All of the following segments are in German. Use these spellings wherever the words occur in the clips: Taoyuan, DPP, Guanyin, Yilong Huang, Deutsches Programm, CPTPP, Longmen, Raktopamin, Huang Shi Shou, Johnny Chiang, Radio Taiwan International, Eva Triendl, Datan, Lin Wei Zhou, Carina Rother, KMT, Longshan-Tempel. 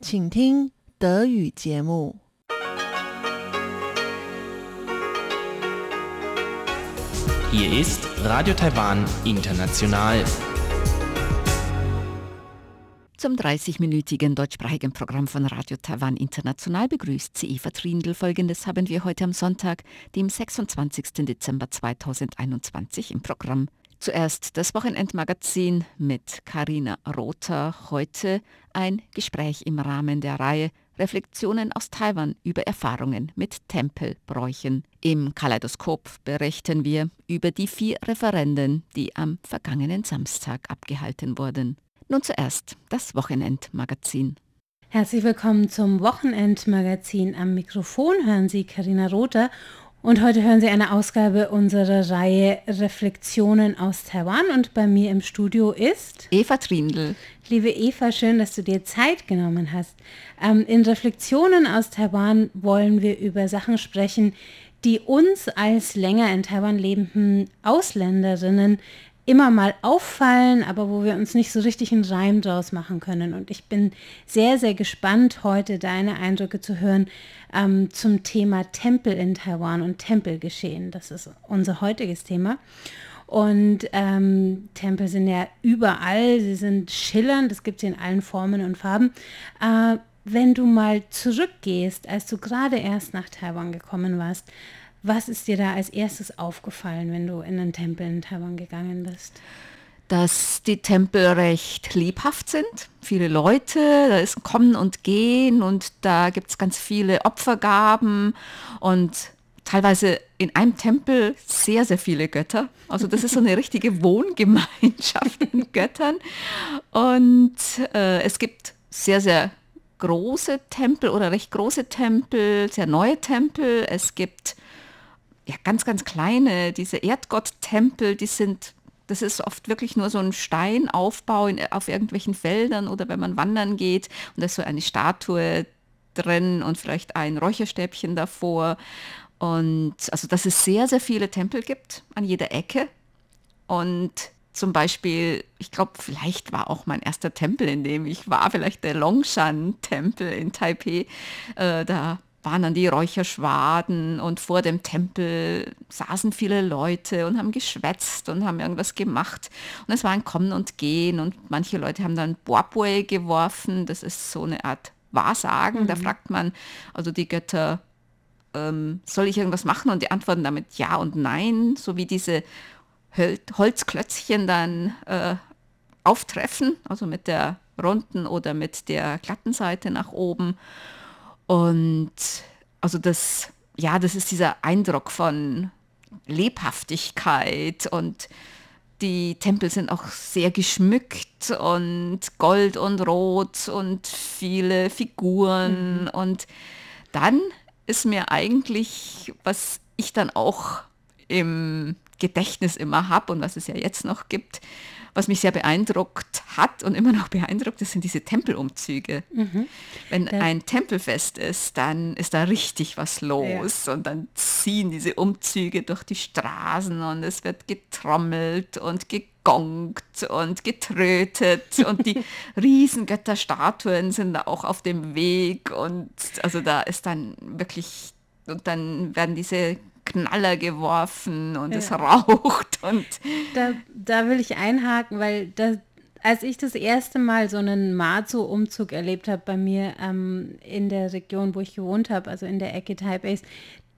Hier ist Radio Taiwan International. Zum 30-minütigen deutschsprachigen Programm von Radio Taiwan International begrüßt sie Eva Triendl. Folgendes haben wir heute am Sonntag, dem 26. Dezember 2021 im Programm. Zuerst das Wochenendmagazin mit Carina Rother. Heute ein Gespräch im Rahmen der Reihe Reflexionen aus Taiwan über Erfahrungen mit Tempelbräuchen. Im Kaleidoskop berichten wir über die 4 Referenden, die am vergangenen Samstag abgehalten wurden. Nun zuerst das Wochenendmagazin. Herzlich willkommen zum Wochenendmagazin. Am Mikrofon hören Sie Carina Rother. Und heute hören Sie eine Ausgabe unserer Reihe Reflexionen aus Taiwan und bei mir im Studio ist Eva Triendl. Liebe Eva, schön, dass du dir Zeit genommen hast. In Reflexionen aus Taiwan wollen wir über Sachen sprechen, die uns als länger in Taiwan lebenden Ausländerinnen immer mal auffallen, aber wo wir uns nicht so richtig einen Reim draus machen können. Und ich bin sehr, sehr gespannt, heute deine Eindrücke zu hören zum Thema Tempel in Taiwan und Tempelgeschehen. Das ist unser heutiges Thema. Und Tempel sind ja überall, sie sind schillernd, es gibt sie in allen Formen und Farben. Wenn du mal zurückgehst, als du gerade erst nach Taiwan gekommen warst, was ist dir da als erstes aufgefallen, wenn du in einen Tempel in Taiwan gegangen bist? Dass die Tempel recht lebhaft sind, viele Leute, da ist Kommen und Gehen und da gibt es ganz viele Opfergaben und teilweise in einem Tempel sehr, sehr viele Götter. Also das ist so eine richtige Wohngemeinschaft mit Göttern und es gibt sehr, sehr große Tempel oder recht große Tempel, sehr neue Tempel, es gibt ja, ganz, ganz kleine, diese Erdgott-Tempel, das ist oft wirklich nur so ein Steinaufbau auf irgendwelchen Feldern oder wenn man wandern geht und da ist so eine Statue drin und vielleicht ein Räucherstäbchen davor. Und also, dass es sehr, sehr viele Tempel gibt an jeder Ecke. Und zum Beispiel, ich glaube, vielleicht war auch mein erster Tempel, in dem ich war, vielleicht der Longshan-Tempel in Taipei, da waren dann die Räucherschwaden und vor dem Tempel saßen viele Leute und haben geschwätzt und haben irgendwas gemacht. Und es war ein Kommen und Gehen und manche Leute haben dann Boabwe geworfen, das ist so eine Art Wahrsagen. Mhm. Da fragt man also die Götter, soll ich irgendwas machen? Und die antworten damit ja und nein, so wie diese Holzklötzchen dann auftreffen, also mit der runden oder mit der glatten Seite nach oben. Und also das, ja, das ist dieser Eindruck von Lebhaftigkeit und die Tempel sind auch sehr geschmückt und Gold und Rot und viele Figuren. Mhm. Und dann ist mir eigentlich, was ich dann auch im Gedächtnis immer habe und was es ja jetzt noch gibt, was mich sehr beeindruckt hat und immer noch beeindruckt, das sind diese Tempelumzüge. Mhm. Wenn ein Tempelfest ist, dann ist da richtig was los, ja. Und dann ziehen diese Umzüge durch die Straßen und es wird getrommelt und gegongt und getrötet und die Riesengötterstatuen sind da auch auf dem Weg und also da ist dann wirklich, und dann werden diese Knaller geworfen und ja. Es raucht. Und da will ich einhaken, weil als ich das erste Mal so einen Mazu-Umzug erlebt habe bei mir in der Region, wo ich gewohnt habe, also in der Ecke Taipeis,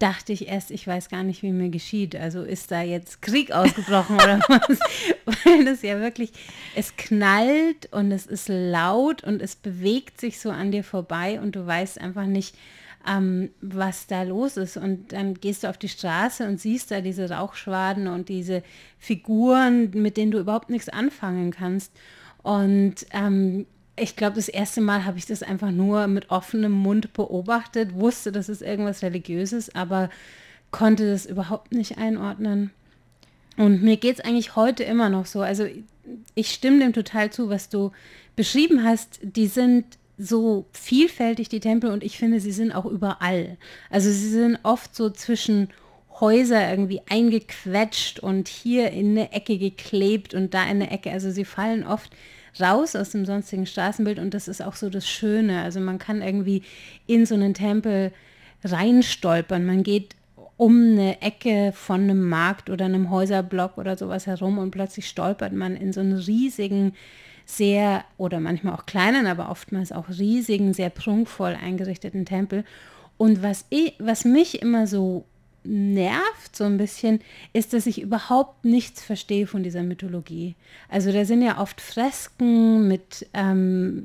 dachte ich erst, ich weiß gar nicht, wie mir geschieht. Also ist da jetzt Krieg ausgebrochen oder was? Weil das ja wirklich, es knallt und es ist laut und es bewegt sich so an dir vorbei und du weißt einfach nicht, was da los ist. Und dann gehst du auf die Straße und siehst da diese Rauchschwaden und diese Figuren, mit denen du überhaupt nichts anfangen kannst. Und ich glaube, das erste Mal habe ich das einfach nur mit offenem Mund beobachtet, wusste, das ist irgendwas Religiöses, aber konnte das überhaupt nicht einordnen. Und mir geht es eigentlich heute immer noch so. Also ich stimme dem total zu, was du beschrieben hast. Die sind so vielfältig, die Tempel, und ich finde, sie sind auch überall. Also sie sind oft so zwischen Häuser irgendwie eingequetscht und hier in eine Ecke geklebt und da in eine Ecke. Also sie fallen oft raus aus dem sonstigen Straßenbild, und das ist auch so das Schöne. Also man kann irgendwie in so einen Tempel reinstolpern. Man geht um eine Ecke von einem Markt oder einem Häuserblock oder sowas herum und plötzlich stolpert man in so einen riesigen, sehr, oder manchmal auch kleinen, aber oftmals auch riesigen, sehr prunkvoll eingerichteten Tempel. Und was mich immer so nervt so ein bisschen, ist, dass ich überhaupt nichts verstehe von dieser Mythologie. Also da sind ja oft Fresken mit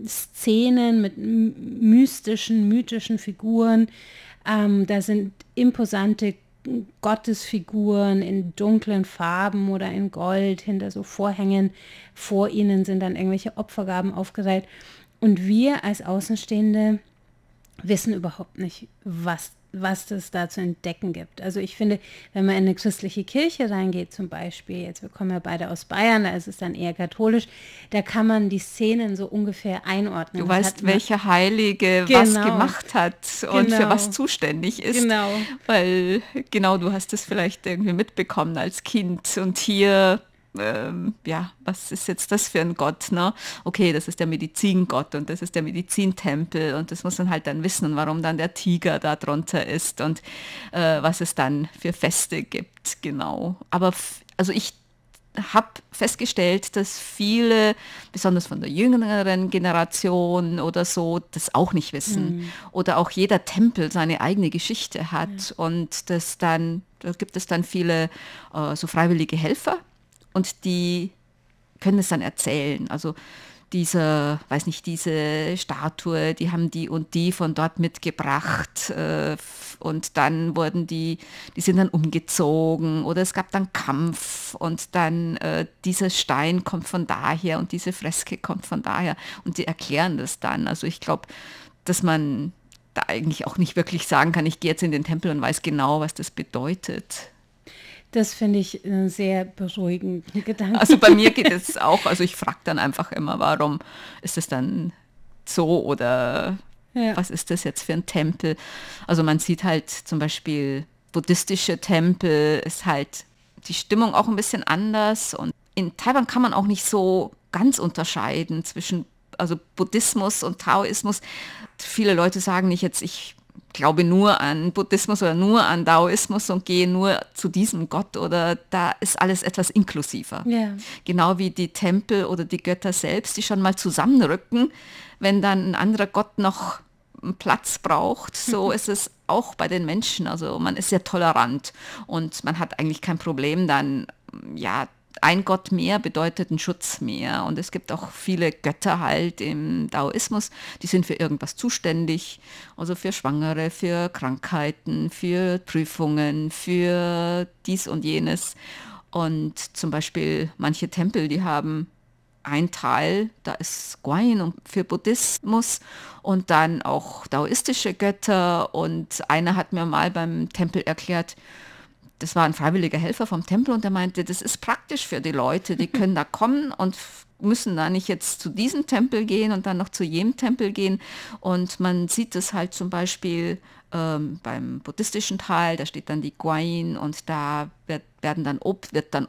Szenen, mit mystischen, mythischen Figuren. Da sind imposante Gottesfiguren in dunklen Farben oder in Gold hinter so Vorhängen. Vor ihnen sind dann irgendwelche Opfergaben aufgereiht. Und wir als Außenstehende wissen überhaupt nicht, was es da zu entdecken gibt. Also ich finde, wenn man in eine christliche Kirche reingeht zum Beispiel, jetzt wir kommen ja beide aus Bayern, da ist es dann eher katholisch, da kann man die Szenen so ungefähr einordnen. Du weißt, welche Heilige was gemacht hat und für was zuständig ist. Genau. Weil, du hast es vielleicht irgendwie mitbekommen als Kind, und hier... was ist jetzt das für ein Gott, ne? Okay, das ist der Medizingott und das ist der Medizintempel, und das muss man halt dann wissen, warum dann der Tiger da drunter ist und was es dann für Feste gibt, genau. Aber also ich habe festgestellt, dass viele, besonders von der jüngeren Generation oder so, das auch nicht wissen. Mhm. Oder auch jeder Tempel seine eigene Geschichte hat, und das dann, da gibt es dann viele so freiwillige Helfer. Und die können es dann erzählen. Also diese Statue, die haben die und die von dort mitgebracht. Und dann wurden die sind dann umgezogen, oder es gab dann Kampf. Und dann dieser Stein kommt von daher und diese Freske kommt von daher. Und die erklären das dann. Also ich glaube, dass man da eigentlich auch nicht wirklich sagen kann, ich gehe jetzt in den Tempel und weiß genau, was das bedeutet. Das finde ich einen sehr beruhigenden Gedanken. Also bei mir geht es auch, also ich frage dann einfach immer, warum ist es dann so, oder was ist das jetzt für ein Tempel? Also man sieht halt zum Beispiel buddhistische Tempel, ist halt die Stimmung auch ein bisschen anders, und in Taiwan kann man auch nicht so ganz unterscheiden zwischen, also Buddhismus und Taoismus. Viele Leute sagen nicht jetzt, ich glaube nur an Buddhismus oder nur an Daoismus und gehe nur zu diesem Gott, oder da ist alles etwas inklusiver. Yeah. Genau wie die Tempel oder die Götter selbst, die schon mal zusammenrücken, wenn dann ein anderer Gott noch Platz braucht, so ist es auch bei den Menschen. Also man ist sehr tolerant und man hat eigentlich kein Problem dann, ein Gott mehr bedeutet ein Schutz mehr, und es gibt auch viele Götter halt im Daoismus, die sind für irgendwas zuständig, also für Schwangere, für Krankheiten, für Prüfungen, für dies und jenes, und zum Beispiel manche Tempel, die haben ein Teil, da ist Guanyin für Buddhismus und dann auch daoistische Götter, und einer hat mir mal beim Tempel erklärt, das war ein freiwilliger Helfer vom Tempel, und der meinte, das ist praktisch für die Leute, die können da kommen und müssen da nicht jetzt zu diesem Tempel gehen und dann noch zu jedem Tempel gehen. Und man sieht es halt zum Beispiel beim buddhistischen Teil, da steht dann die Guanyin, und da wird dann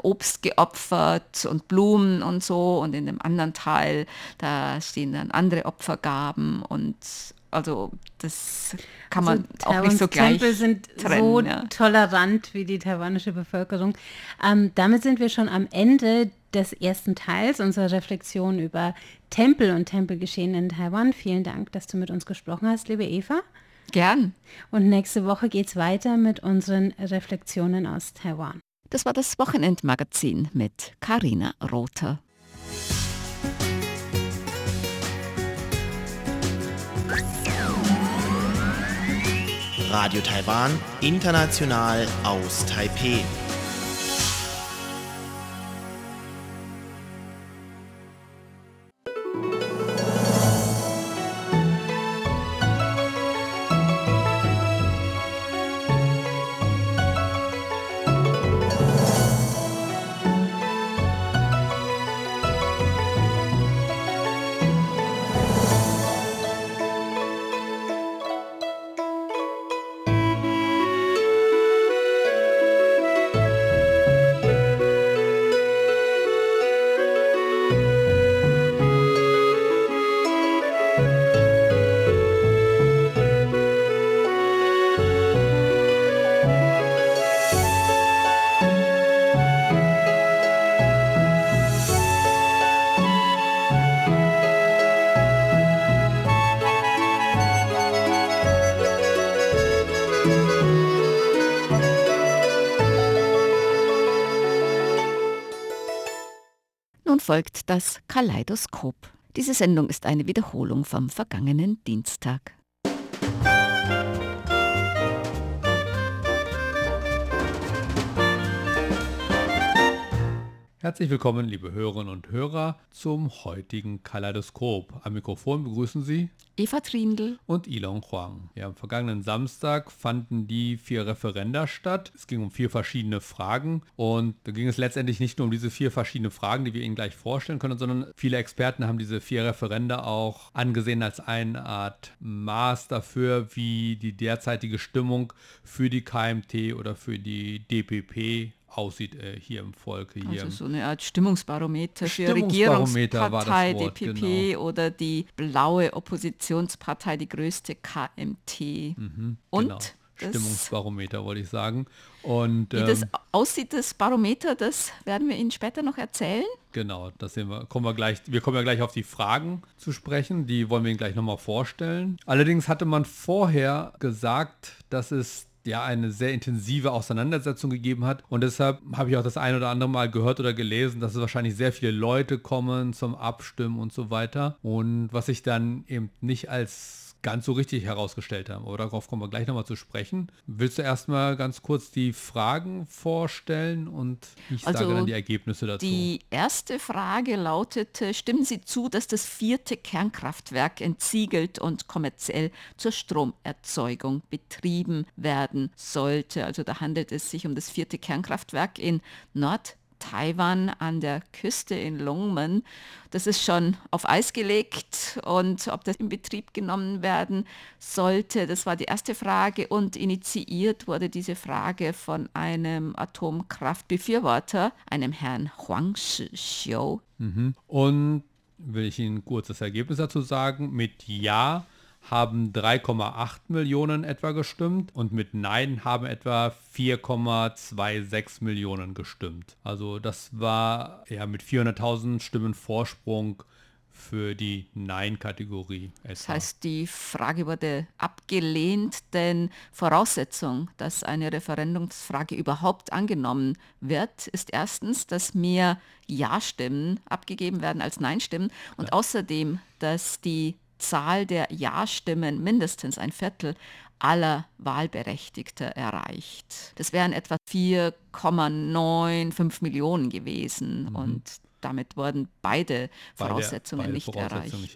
Obst geopfert und Blumen und so, und in dem anderen Teil, da stehen dann andere Opfergaben, und also das kann man auch nicht so gleich Tempel sind trennen, so tolerant wie die taiwanische Bevölkerung. Damit sind wir schon am Ende des ersten Teils unserer Reflexion über Tempel und Tempelgeschehen in Taiwan. Vielen Dank, dass du mit uns gesprochen hast, liebe Eva. Gern. Und nächste Woche geht es weiter mit unseren Reflexionen aus Taiwan. Das war das Wochenendmagazin mit Carina Rother. Radio Taiwan International aus Taipei. folgt das Kaleidoskop. Diese Sendung ist eine Wiederholung vom vergangenen Dienstag. Herzlich willkommen, liebe Hörerinnen und Hörer, zum heutigen Kaleidoskop. Am Mikrofon begrüßen Sie Eva Triendl und Yilong Huang. Ja, am vergangenen Samstag fanden die 4 Referenda statt. Es ging um 4 verschiedene Fragen und da ging es letztendlich nicht nur um diese 4 verschiedenen Fragen, die wir Ihnen gleich vorstellen können, sondern viele Experten haben diese 4 Referenda auch angesehen als eine Art Maß dafür, wie die derzeitige Stimmung für die KMT oder für die DPP aussieht hier im Volke. Hier also so eine Art Stimmungsbarometer für Regierungspartei DPP, genau. Oder die blaue Oppositionspartei, die größte KMT. Mhm, und genau. Stimmungsbarometer, wollte ich sagen. Und wie das aussieht, das Barometer, das werden wir Ihnen später noch erzählen. Genau, das sehen wir. Wir kommen ja gleich auf die Fragen zu sprechen, die wollen wir Ihnen gleich nochmal vorstellen. Allerdings hatte man vorher gesagt, dass es ja eine sehr intensive Auseinandersetzung gegeben hat. Und deshalb habe ich auch das ein oder andere Mal gehört oder gelesen, dass es wahrscheinlich sehr viele Leute kommen zum Abstimmen und so weiter. Und was sich dann eben nicht als ganz so richtig herausgestellt haben. Aber darauf kommen wir gleich nochmal zu sprechen. Willst du erstmal ganz kurz die Fragen vorstellen und ich sage dann die Ergebnisse dazu? Die erste Frage lautete: Stimmen Sie zu, dass das 4. Kernkraftwerk entsiegelt und kommerziell zur Stromerzeugung betrieben werden sollte? Also da handelt es sich um das 4. Kernkraftwerk in Nord-Taiwan an der Küste in Longmen. Das ist schon auf Eis gelegt und ob das in Betrieb genommen werden sollte, das war die erste Frage und initiiert wurde diese Frage von einem Atomkraftbefürworter, einem Herrn Huang Shi Shou. Mhm. Und will ich Ihnen kurz das Ergebnis dazu sagen, mit Ja haben 3,8 Millionen etwa gestimmt und mit Nein haben etwa 4,26 Millionen gestimmt. Also das war ja mit 400.000 Stimmen Vorsprung für die Nein-Kategorie. Das heißt, die Frage wurde abgelehnt, denn Voraussetzung, dass eine Referendumsfrage überhaupt angenommen wird, ist erstens, dass mehr Ja-Stimmen abgegeben werden als Nein-Stimmen und außerdem, dass die Zahl der Ja-Stimmen mindestens 1/4 aller Wahlberechtigter erreicht. Das wären etwa 4,95 Millionen gewesen, und damit wurden beide Voraussetzungen nicht erfüllt.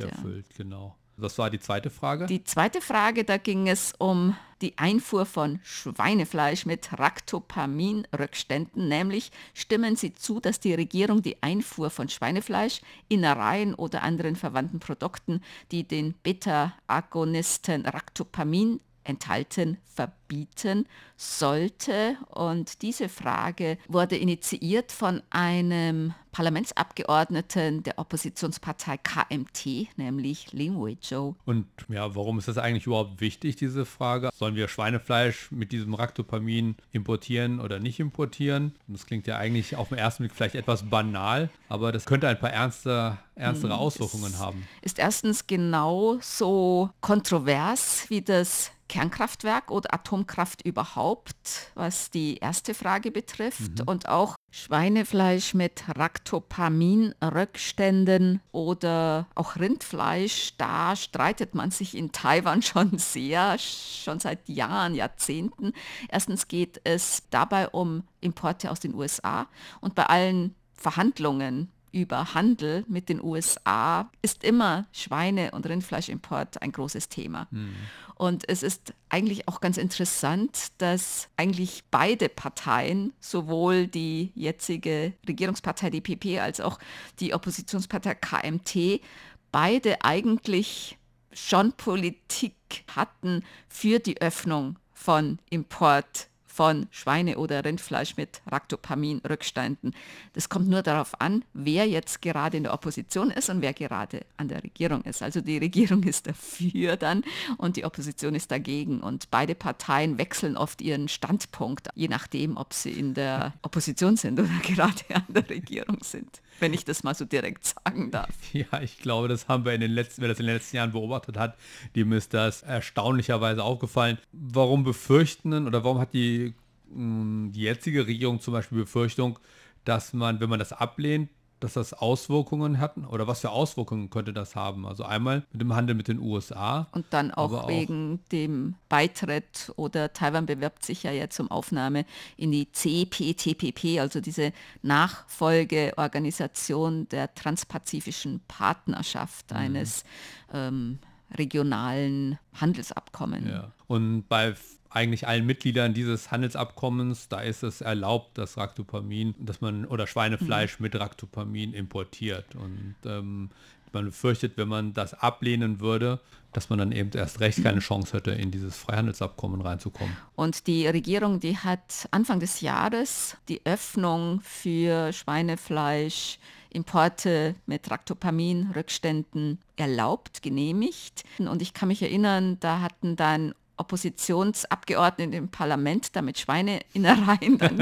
Ja. Genau. Das war die zweite Frage. Die zweite Frage, da ging es um die Einfuhr von Schweinefleisch mit Raktopamin-Rückständen, nämlich stimmen Sie zu, dass die Regierung die Einfuhr von Schweinefleisch, Innereien oder anderen verwandten Produkten, die den Beta-Agonisten Raktopamin enthalten, verbieten sollte. Und diese Frage wurde initiiert von einem Parlamentsabgeordneten der Oppositionspartei KMT, nämlich Lin Wei Zhou. Und ja, warum ist das eigentlich überhaupt wichtig, diese Frage? Sollen wir Schweinefleisch mit diesem Raktopamin importieren oder nicht importieren? Das klingt ja eigentlich auf den ersten Blick vielleicht etwas banal, aber das könnte ein paar ernstere Auswirkungen haben. Ist erstens genauso kontrovers wie das Kernkraftwerk oder Atomkraft überhaupt, was die erste Frage betrifft, und auch Schweinefleisch mit Raktopamin-Rückständen oder auch Rindfleisch, da streitet man sich in Taiwan schon seit Jahren, Jahrzehnten. Erstens geht es dabei um Importe aus den USA und bei allen Verhandlungen über Handel mit den USA ist immer Schweine- und Rindfleischimport ein großes Thema. Und es ist eigentlich auch ganz interessant, dass eigentlich beide Parteien, sowohl die jetzige Regierungspartei DPP als auch die Oppositionspartei KMT, beide eigentlich schon Politik hatten für die Öffnung von Import von Schweine- oder Rindfleisch mit Raktopamin-Rückständen. Das kommt nur darauf an, wer jetzt gerade in der Opposition ist und wer gerade an der Regierung ist. Also die Regierung ist dafür dann und die Opposition ist dagegen. Und beide Parteien wechseln oft ihren Standpunkt, je nachdem, ob sie in der Opposition sind oder gerade an der Regierung sind, wenn ich das mal so direkt sagen darf. Ja, ich glaube, das haben wir wer das in den letzten Jahren beobachtet hat, dem ist das erstaunlicherweise aufgefallen. Warum hat die jetzige Regierung zum Beispiel Befürchtung, dass man, wenn man das ablehnt, dass das Auswirkungen hatten? Oder was für Auswirkungen könnte das haben? Also einmal mit dem Handel mit den USA. Und dann auch wegen dem Beitritt, oder Taiwan bewirbt sich ja jetzt um Aufnahme in die CPTPP, also diese Nachfolgeorganisation der transpazifischen Partnerschaft, eines regionalen Handelsabkommens. Ja. Und bei eigentlich allen Mitgliedern dieses Handelsabkommens, da ist es erlaubt, dass Raktopamin, dass man, oder Schweinefleisch mit Raktopamin importiert. Und man befürchtet, wenn man das ablehnen würde, dass man dann eben erst recht keine Chance hätte, in dieses Freihandelsabkommen reinzukommen. Und die Regierung, die hat Anfang des Jahres die Öffnung für Schweinefleischimporte mit Raktopamin-Rückständen erlaubt, genehmigt. Und ich kann mich erinnern, da hatten dann Oppositionsabgeordneten im Parlament damit Schweineinnereien dann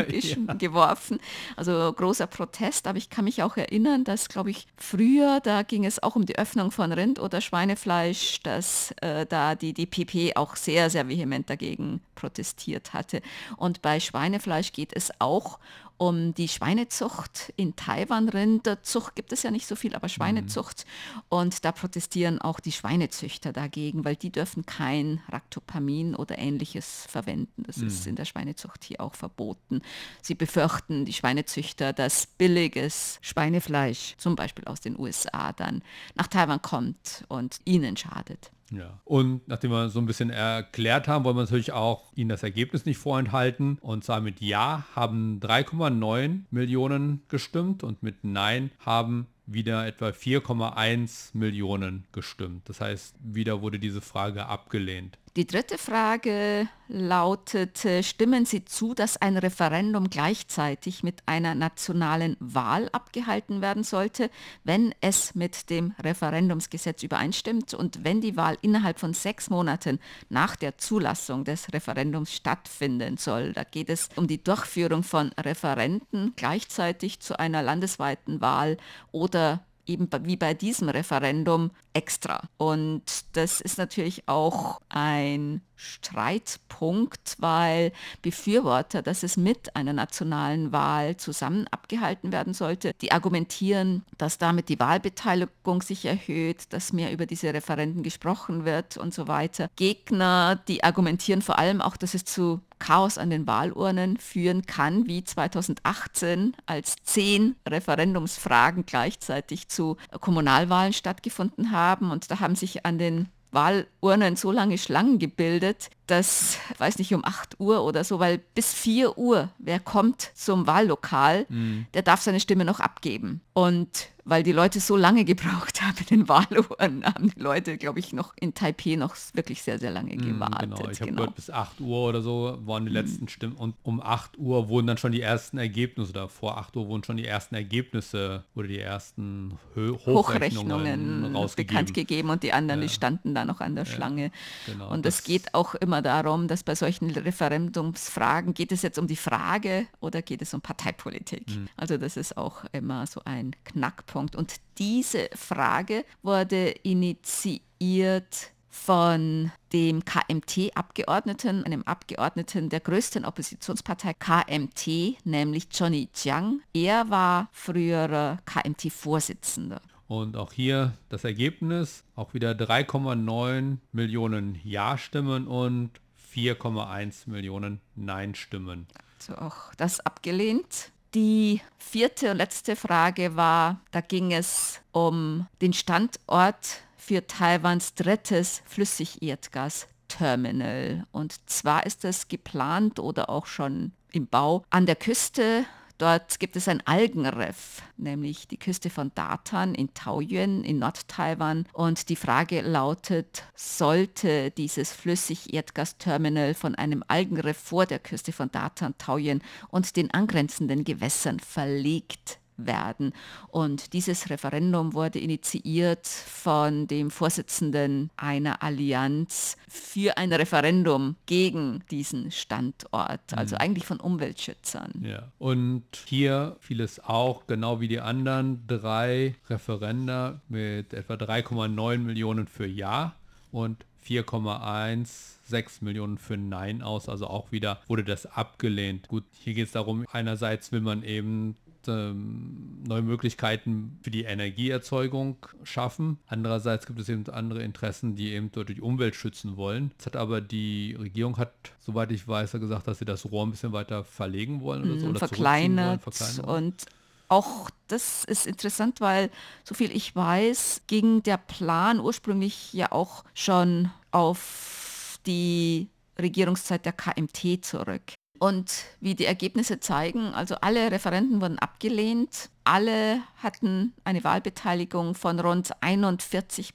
geworfen. Also großer Protest, aber ich kann mich auch erinnern, dass, glaube ich, früher, da ging es auch um die Öffnung von Rind- oder Schweinefleisch, dass da die DPP auch sehr, sehr vehement dagegen protestiert hatte. Und bei Schweinefleisch geht es auch um die Schweinezucht in Taiwan. Rinderzucht gibt es ja nicht so viel, aber Schweinezucht. Und da protestieren auch die Schweinezüchter dagegen, weil die dürfen kein Raktopamin oder Ähnliches verwenden. Das ist in der Schweinezucht hier auch verboten. Sie befürchten, die Schweinezüchter, dass billiges Schweinefleisch, zum Beispiel aus den USA, dann nach Taiwan kommt und ihnen schadet. Ja. Und nachdem wir so ein bisschen erklärt haben, wollen wir natürlich auch Ihnen das Ergebnis nicht vorenthalten. Und zwar mit Ja haben 3,9 Millionen gestimmt und mit Nein haben wieder etwa 4,1 Millionen gestimmt. Das heißt, wieder wurde diese Frage abgelehnt. Die dritte Frage lautete: Stimmen Sie zu, dass ein Referendum gleichzeitig mit einer nationalen Wahl abgehalten werden sollte, wenn es mit dem Referendumsgesetz übereinstimmt und wenn die Wahl innerhalb von 6 Monaten nach der Zulassung des Referendums stattfinden soll? Da geht es um die Durchführung von Referenden gleichzeitig zu einer landesweiten Wahl oder eben wie bei diesem Referendum extra. Und das ist natürlich auch ein Streitpunkt, weil Befürworter, dass es mit einer nationalen Wahl zusammen abgehalten werden sollte, die argumentieren, dass damit die Wahlbeteiligung sich erhöht, dass mehr über diese Referenden gesprochen wird und so weiter. Gegner, die argumentieren vor allem auch, dass es zu Chaos an den Wahlurnen führen kann, wie 2018, als 10 Referendumsfragen gleichzeitig zu Kommunalwahlen stattgefunden haben. Und da haben sich an den Wahlurnen so lange Schlangen gebildet, dass, weiß nicht, um 8 Uhr oder so, weil bis 4 Uhr, wer kommt zum Wahllokal, der darf seine Stimme noch abgeben. Und weil die Leute so lange gebraucht haben in den Wahluhren, haben die Leute, glaube ich, noch in Taipei noch wirklich sehr, sehr lange gewartet. Genau, ich habe gehört, bis 8 Uhr oder so waren die letzten Stimmen. Und um 8 Uhr wurden dann schon die ersten Ergebnisse, oder vor 8 Uhr wurden schon die ersten Ergebnisse oder die ersten Hochrechnungen bekannt gegeben. Und die anderen, die standen da noch an der Schlange. Genau, und es geht auch immer darum, dass bei solchen Referendumsfragen, geht es jetzt um die Frage oder geht es um Parteipolitik? Also das ist auch immer so ein Knackpunkt. Und diese Frage wurde initiiert von dem KMT-Abgeordneten, einem Abgeordneten der größten Oppositionspartei KMT, nämlich Johnny Chiang. Er war früherer KMT-Vorsitzender. Und auch hier das Ergebnis, auch wieder 3,9 Millionen Ja-Stimmen und 4,1 Millionen Nein-Stimmen. Also auch das abgelehnt. Die vierte und letzte Frage war, da ging es um den Standort für Taiwans drittes Flüssigerdgas-Terminal. Und zwar ist es geplant oder auch schon im Bau an der Küste. Dort gibt es ein Algenriff, nämlich die Küste von Datan in Taoyuan in Nord-Taiwan. Und die Frage lautet, sollte dieses Flüssigerdgasterminal von einem Algenriff vor der Küste von Datan, Taoyuan und den angrenzenden Gewässern verlegt werden? Und dieses Referendum wurde initiiert von dem Vorsitzenden einer Allianz für ein Referendum gegen diesen Standort, also eigentlich von Umweltschützern. Ja. Und hier fiel es auch, genau wie die anderen 3 Referenda, mit etwa 3,9 Millionen für Ja und 4,16 Millionen für Nein aus, also auch wieder wurde das abgelehnt. Gut, hier geht es darum, einerseits will man eben neue Möglichkeiten für die Energieerzeugung schaffen. Andererseits gibt es eben andere Interessen, die eben dort die Umwelt schützen wollen. Das hat aber die Regierung, soweit ich weiß, gesagt, dass sie das Rohr ein bisschen weiter verlegen wollen oder so. Oder verkleinern. Und auch das ist interessant, weil, soviel ich weiß, ging der Plan ursprünglich ja auch schon auf die Regierungszeit der KMT zurück. Und wie die Ergebnisse zeigen, also alle Referenden wurden abgelehnt, alle hatten eine Wahlbeteiligung von rund 41%.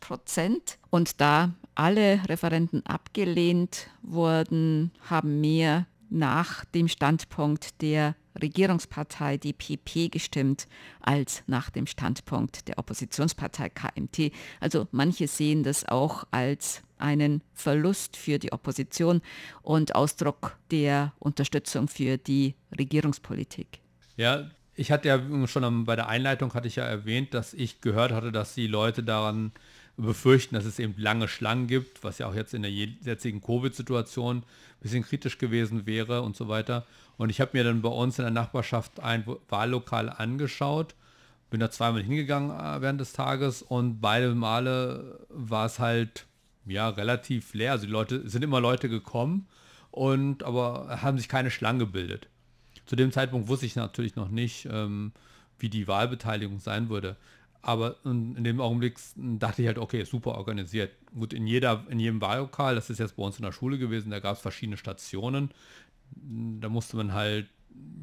Und da alle Referenden abgelehnt wurden, haben mehr nach dem Standpunkt der Regierungspartei DPP gestimmt als nach dem Standpunkt der Oppositionspartei KMT. Also manche sehen das auch als einen Verlust für die Opposition und Ausdruck der Unterstützung für die Regierungspolitik. Ja, ich hatte ja schon bei der Einleitung erwähnt, dass ich gehört hatte, dass die Leute daran befürchten, dass es eben lange Schlangen gibt, was ja auch jetzt in der jetzigen Covid-Situation ein bisschen kritisch gewesen wäre und so weiter. Und ich habe mir dann bei uns in der Nachbarschaft ein Wahllokal angeschaut, bin da zweimal hingegangen während des Tages und beide Male war es halt ja relativ leer. Also die Leute, sind immer Leute gekommen, aber haben sich keine Schlangen gebildet. Zu dem Zeitpunkt wusste ich natürlich noch nicht, wie die Wahlbeteiligung sein würde. Aber in dem Augenblick dachte ich halt, okay, super organisiert. Gut, in jedem Wahllokal, das ist jetzt bei uns in der Schule gewesen, da gab es verschiedene Stationen. Da musste man halt,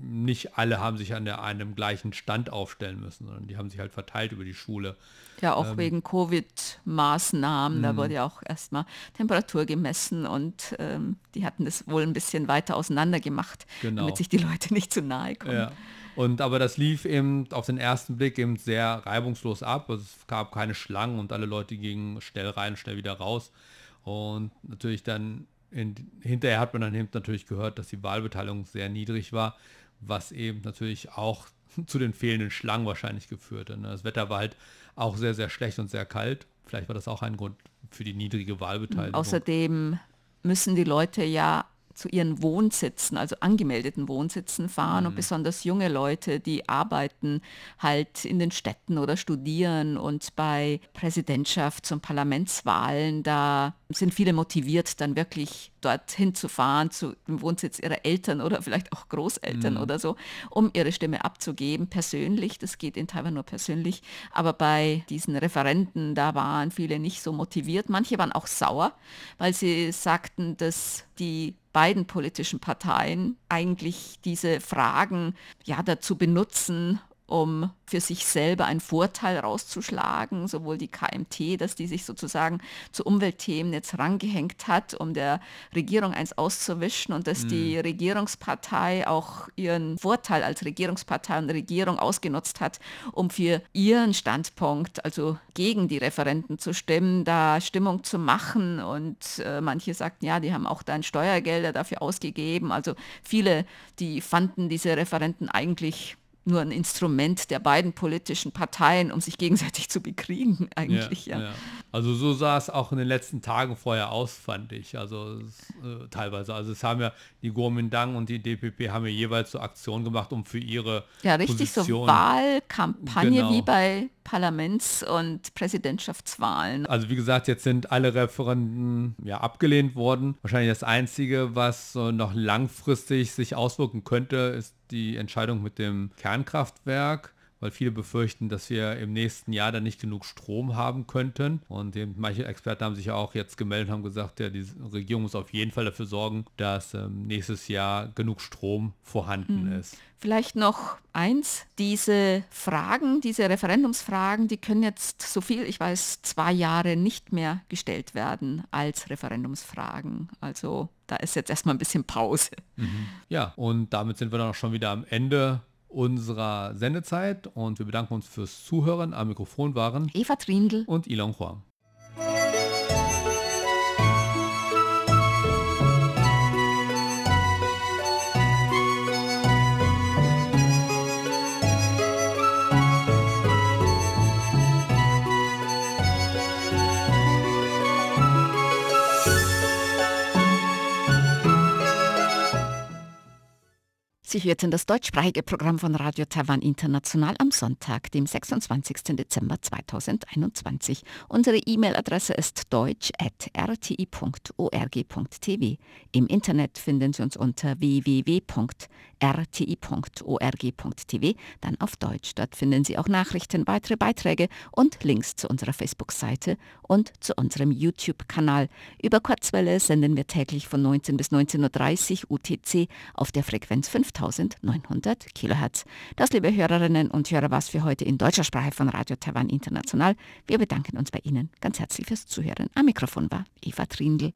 nicht alle haben sich an einem gleichen Stand aufstellen müssen, sondern die haben sich halt verteilt über die Schule. Ja, auch wegen Covid-Maßnahmen, da wurde ja auch erstmal Temperatur gemessen und die hatten das wohl ein bisschen weiter auseinander gemacht, genau, damit sich die Leute nicht zu nahe kommen. Ja. Aber das lief eben auf den ersten Blick eben sehr reibungslos ab. Also es gab keine Schlangen und alle Leute gingen schnell rein, schnell wieder raus. Und natürlich dann, hinterher hat man dann eben natürlich gehört, dass die Wahlbeteiligung sehr niedrig war, was eben natürlich auch zu den fehlenden Schlangen wahrscheinlich geführt hat. Das Wetter war halt auch sehr, sehr schlecht und sehr kalt. Vielleicht war das auch ein Grund für die niedrige Wahlbeteiligung. Außerdem müssen die Leute ja zu ihren Wohnsitzen, also angemeldeten Wohnsitzen fahren und besonders junge Leute, die arbeiten halt in den Städten oder studieren und bei Präsidentschafts- und Parlamentswahlen, da sind viele motiviert, dann wirklich dorthin zu fahren, zu dem Wohnsitz ihrer Eltern oder vielleicht auch Großeltern oder so, um ihre Stimme abzugeben, persönlich, das geht in Taiwan nur persönlich, aber bei diesen Referenden, da waren viele nicht so motiviert, manche waren auch sauer, weil sie sagten, dass die beiden politischen Parteien eigentlich diese Fragen ja dazu benutzen, um für sich selber einen Vorteil rauszuschlagen, sowohl die KMT, dass die sich sozusagen zu Umweltthemen jetzt rangehängt hat, um der Regierung eins auszuwischen und dass die Regierungspartei auch ihren Vorteil als Regierungspartei und Regierung ausgenutzt hat, um für ihren Standpunkt, also gegen die Referenden zu stimmen, da Stimmung zu machen und manche sagten, ja, die haben auch dann Steuergelder dafür ausgegeben, also viele, die fanden diese Referenden eigentlich nur ein Instrument der beiden politischen Parteien, um sich gegenseitig zu bekriegen eigentlich. Ja. Also so sah es auch in den letzten Tagen vorher aus, fand ich. Also teilweise. Also es haben ja die Kuomintang und die DPP haben ja jeweils so Aktionen gemacht, um für ihre Position, so Wahlkampagne, genau, wie bei Parlaments- und Präsidentschaftswahlen. Also wie gesagt, jetzt sind alle Referenden abgelehnt worden. Wahrscheinlich das Einzige, was so noch langfristig sich auswirken könnte, ist die Entscheidung mit dem Kernkraftwerk, weil viele befürchten, dass wir im nächsten Jahr dann nicht genug Strom haben könnten. Und manche Experten haben sich ja auch jetzt gemeldet und haben gesagt, ja, die Regierung muss auf jeden Fall dafür sorgen, dass nächstes Jahr genug Strom vorhanden ist. Vielleicht noch eins, diese Referendumsfragen, die können jetzt, soviel ich weiß, 2 Jahre nicht mehr gestellt werden als Referendumsfragen. Also da ist jetzt erstmal ein bisschen Pause. Ja, und damit sind wir dann auch schon wieder am Ende unserer Sendezeit und wir bedanken uns fürs Zuhören. Am Mikrofon waren Eva Triendl und Ilon Huang. Sie hörten das deutschsprachige Programm von Radio Taiwan International am Sonntag, dem 26. Dezember 2021. Unsere E-Mail-Adresse ist deutsch@rti.org.tw. Im Internet finden Sie uns unter www.rti.org.tw, dann auf Deutsch. Dort finden Sie auch Nachrichten, weitere Beiträge und Links zu unserer Facebook-Seite und zu unserem YouTube-Kanal. Über Kurzwelle senden wir täglich von 19 bis 19.30 Uhr UTC auf der Frequenz 5900 kHz. Das, liebe Hörerinnen und Hörer, war's für heute in deutscher Sprache von Radio Taiwan International. Wir bedanken uns bei Ihnen ganz herzlich fürs Zuhören. Am Mikrofon war Eva Triendl.